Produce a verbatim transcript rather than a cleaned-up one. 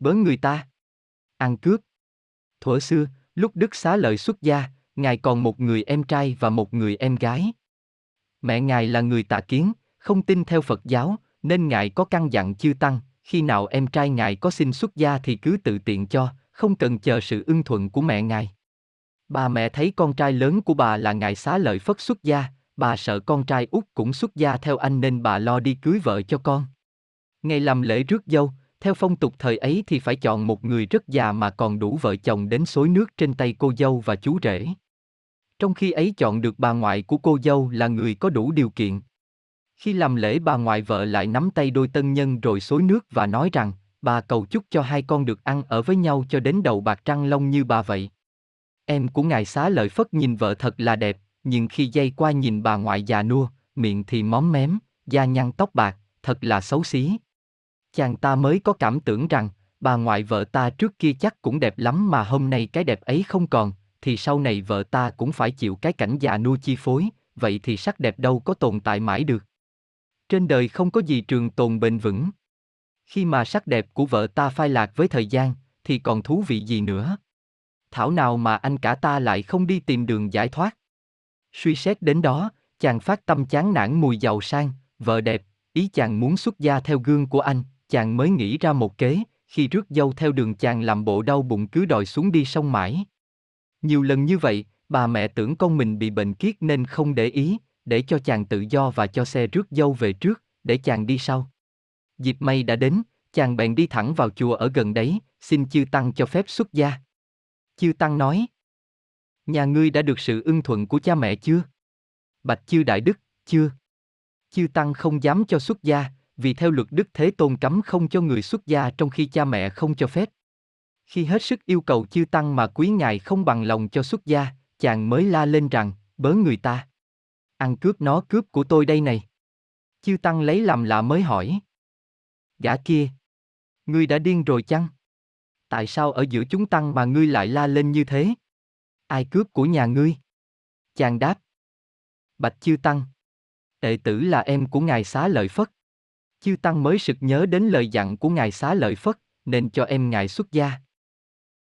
bớ người ta ăn cướp. Thuở xưa, lúc Đức Xá Lợi xuất gia, ngài còn một người em trai và một người em gái. Mẹ ngài là người Tà Kiến, không tin theo Phật giáo, nên ngài có căn dặn chư tăng, khi nào em trai ngài có xin xuất gia thì cứ tự tiện cho, không cần chờ sự ưng thuận của mẹ ngài. Bà mẹ thấy con trai lớn của bà là ngài Xá Lợi Phất xuất gia, bà sợ con trai út cũng xuất gia theo anh nên bà lo đi cưới vợ cho con. Ngày làm lễ rước dâu, theo phong tục thời ấy thì phải chọn một người rất già mà còn đủ vợ chồng đến xối nước trên tay cô dâu và chú rể. Trong khi ấy chọn được bà ngoại của cô dâu là người có đủ điều kiện. Khi làm lễ bà ngoại vợ lại nắm tay đôi tân nhân rồi xối nước và nói rằng, bà cầu chúc cho hai con được ăn ở với nhau cho đến đầu bạc trăng long như bà vậy. Em của ngài Xá Lợi Phất nhìn vợ thật là đẹp, nhưng khi giây qua nhìn bà ngoại già nua, miệng thì móm mém, da nhăn tóc bạc, thật là xấu xí. Chàng ta mới có cảm tưởng rằng, bà ngoại vợ ta trước kia chắc cũng đẹp lắm mà hôm nay cái đẹp ấy không còn, thì sau này vợ ta cũng phải chịu cái cảnh già nua chi phối, vậy thì sắc đẹp đâu có tồn tại mãi được. Trên đời không có gì trường tồn bền vững. Khi mà sắc đẹp của vợ ta phai lạc với thời gian, thì còn thú vị gì nữa. Thảo nào mà anh cả ta lại không đi tìm đường giải thoát. Suy xét đến đó, chàng phát tâm chán nản mùi giàu sang, vợ đẹp, ý chàng muốn xuất gia theo gương của anh. Chàng mới nghĩ ra một kế, khi rước dâu theo đường chàng làm bộ đau bụng cứ đòi xuống đi sông mãi. Nhiều lần như vậy, bà mẹ tưởng con mình bị bệnh kiết nên không để ý, để cho chàng tự do và cho xe rước dâu về trước, để chàng đi sau. Dịp may đã đến, chàng bèn đi thẳng vào chùa ở gần đấy, xin chư tăng cho phép xuất gia. Chư tăng nói, nhà ngươi đã được sự ưng thuận của cha mẹ chưa? Bạch chư đại đức, chưa. Chư tăng không dám cho xuất gia, vì theo luật Đức Thế Tôn cấm không cho người xuất gia trong khi cha mẹ không cho phép. Khi hết sức yêu cầu chư tăng mà quý ngài không bằng lòng cho xuất gia, chàng mới la lên rằng, bớ người ta ăn cướp, nó cướp của tôi đây này. Chư tăng lấy làm lạ mới hỏi, gã kia, ngươi đã điên rồi chăng? Tại sao ở giữa chúng tăng mà ngươi lại la lên như thế? Ai cướp của nhà ngươi? Chàng đáp, bạch chư tăng, đệ tử là em của ngài Xá Lợi Phất. Chư tăng mới sực nhớ đến lời dặn của ngài Xá Lợi Phất, nên cho em ngài xuất gia.